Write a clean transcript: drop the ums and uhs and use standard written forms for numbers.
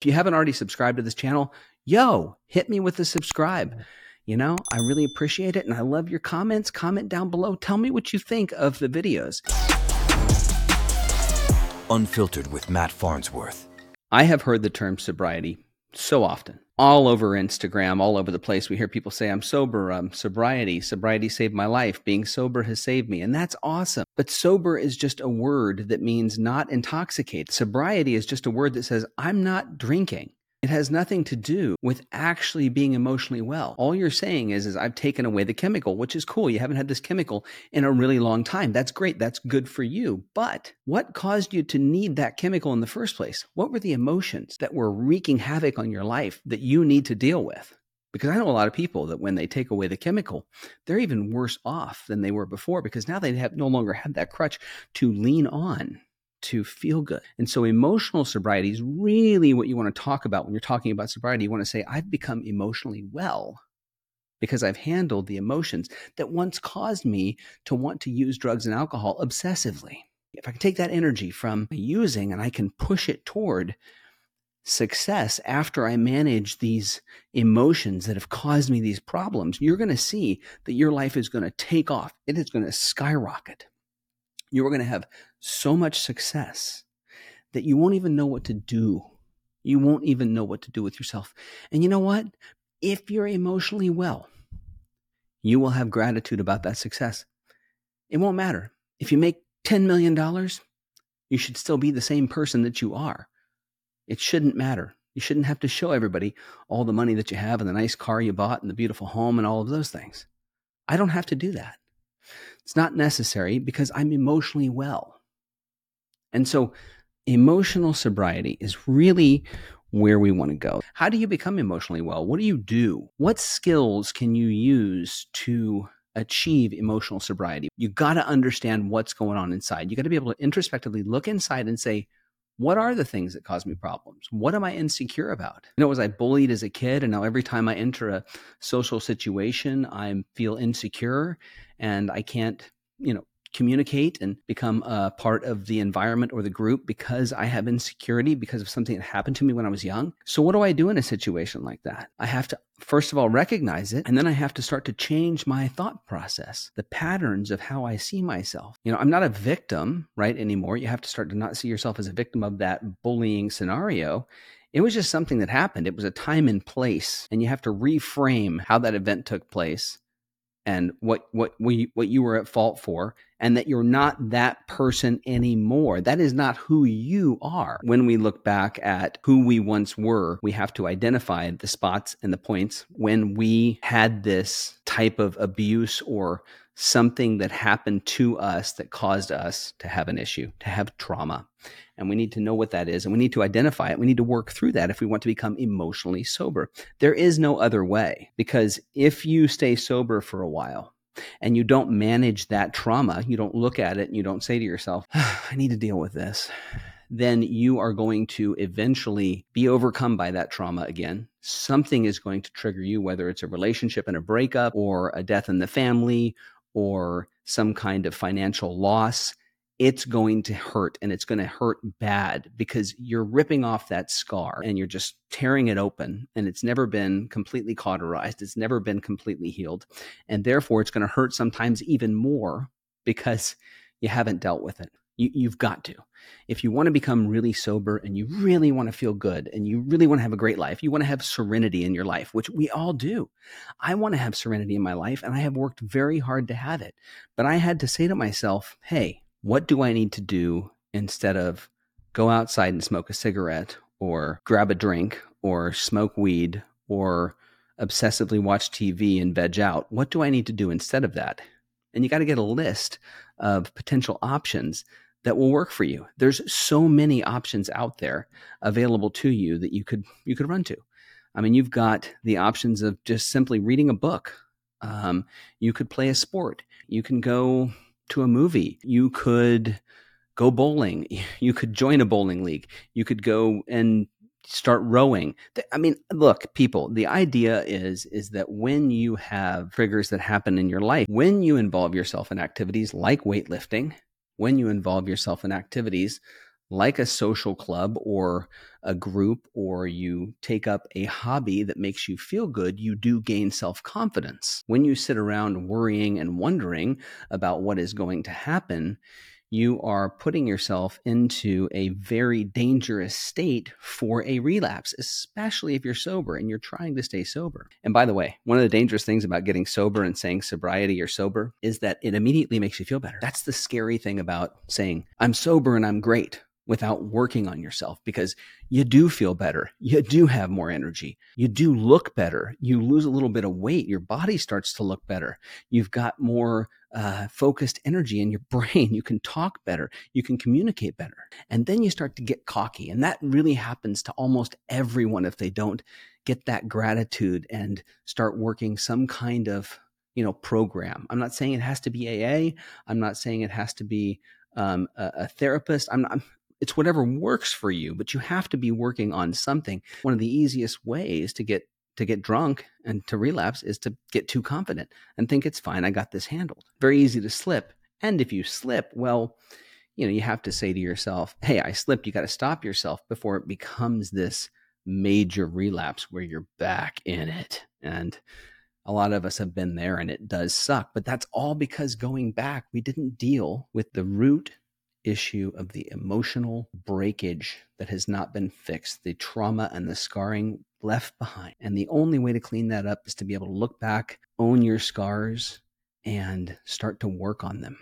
If you haven't already subscribed to this channel, yo, hit me with a subscribe. You know, I really appreciate it. And I love your comments. Comment down below. Tell me what you think of the videos. Unfiltered with Matt Farnsworth. I have heard the term sobriety so often, all over Instagram, all over the place. We hear people say, I'm sober, sobriety saved my life. Being sober has saved me. And that's awesome. But sober is just a word that means not intoxicated. Sobriety is just a word that says, I'm not drinking. It has nothing to do with actually being emotionally well. All you're saying is I've taken away the chemical, which is cool. You haven't had this chemical in a really long time. That's great. That's good for you. But what caused you to need that chemical in the first place? What were the emotions that were wreaking havoc on your life that you need to deal with? Because I know a lot of people that when they take away the chemical, they're even worse off than they were before because now they no longer have that crutch to lean on to feel good. And so emotional sobriety is really what you want to talk about when you're talking about sobriety. You want to say, I've become emotionally well because I've handled the emotions that once caused me to want to use drugs and alcohol obsessively. If I can take that energy from using and I can push it toward success after I manage these emotions that have caused me these problems, you're going to see that your life is going to take off. It is going to skyrocket. You are going to have so much success that you won't even know what to do. You won't even know what to do with yourself. And you know what? If you're emotionally well, you will have gratitude about that success. It won't matter. If you make $10 million, you should still be the same person that you are. It shouldn't matter. You shouldn't have to show everybody all the money that you have and the nice car you bought and the beautiful home and all of those things. I don't have to do that. It's not necessary because I'm emotionally well. And so emotional sobriety is really where we want to go. How do you become emotionally well? What do you do? What skills can you use to achieve emotional sobriety? You got to understand what's going on inside. You got to be able to introspectively look inside and say, what are the things that cause me problems? What am I insecure about? You know, was I bullied as a kid? And now every time I enter a social situation, I feel insecure and I can't, communicate and become a part of the environment or the group because I have insecurity because of something that happened to me when I was young. So what do I do in a situation like that? I have to, first of all, recognize it. And then I have to start to change my thought process, the patterns of how I see myself. I'm not a victim, right, anymore. You have to start to not see yourself as a victim of that bullying scenario. It was just something that happened. It was a time and place. And you have to reframe how that event took place and what you were at fault for, and that you're not that person anymore. That is not who you are. When we look back at who we once were, we have to identify the spots and the points when we had this type of abuse or something that happened to us that caused us to have an issue, to have trauma. And we need to know what that is, and we need to identify it. We need to work through that if we want to become emotionally sober. There is no other way, because if you stay sober for a while and you don't manage that trauma, you don't look at it and you don't say to yourself, I need to deal with this, then you are going to eventually be overcome by that trauma again. Something is going to trigger you, whether it's a relationship and a breakup or a death in the family or some kind of financial loss. It's going to hurt, and it's going to hurt bad because you're ripping off that scar and you're just tearing it open, and it's never been completely cauterized. It's never been completely healed, and therefore it's going to hurt sometimes even more because you haven't dealt with it. You've got to. If you want to become really sober and you really want to feel good and you really want to have a great life, you want to have serenity in your life, which we all do. I want to have serenity in my life, and I have worked very hard to have it. But I had to say to myself, hey, what do I need to do instead of go outside and smoke a cigarette or grab a drink or smoke weed or obsessively watch TV and veg out? What do I need to do instead of that? And you got to get a list of potential options that will work for you. There's so many options out there available to you that you could run to. I mean, you've got the options of just simply reading a book. You could play a sport. You can go to a movie. You could go bowling. You could join a bowling league. You could go and start rowing. I mean, look, people, the idea is that when you have triggers that happen in your life, when you involve yourself in activities like weightlifting, when you involve yourself in activities like a social club or a group or you take up a hobby that makes you feel good, you do gain self-confidence. When you sit around worrying and wondering about what is going to happen, you are putting yourself into a very dangerous state for a relapse, especially if you're sober and you're trying to stay sober. And by the way, one of the dangerous things about getting sober and saying sobriety or sober is that it immediately makes you feel better. That's the scary thing about saying, I'm sober and I'm great, without working on yourself, because you do feel better. You do have more energy. You do look better. You lose a little bit of weight. Your body starts to look better. You've got more focused energy in your brain. You can talk better. You can communicate better. And then you start to get cocky. And that really happens to almost everyone if they don't get that gratitude and start working some kind of, program. I'm not saying it has to be AA. I'm not saying it has to be a therapist. It's whatever works for you, but you have to be working on something. One of the easiest ways to get drunk and to relapse is to get too confident and think it's fine. I got this handled. Very easy to slip. And if you slip, well, you have to say to yourself, hey, I slipped. You got to stop yourself before it becomes this major relapse where you're back in it. And a lot of us have been there, and it does suck, but that's all because going back, we didn't deal with the root issue of the emotional breakage that has not been fixed, the trauma and the scarring left behind. And the only way to clean that up is to be able to look back, own your scars, and start to work on them.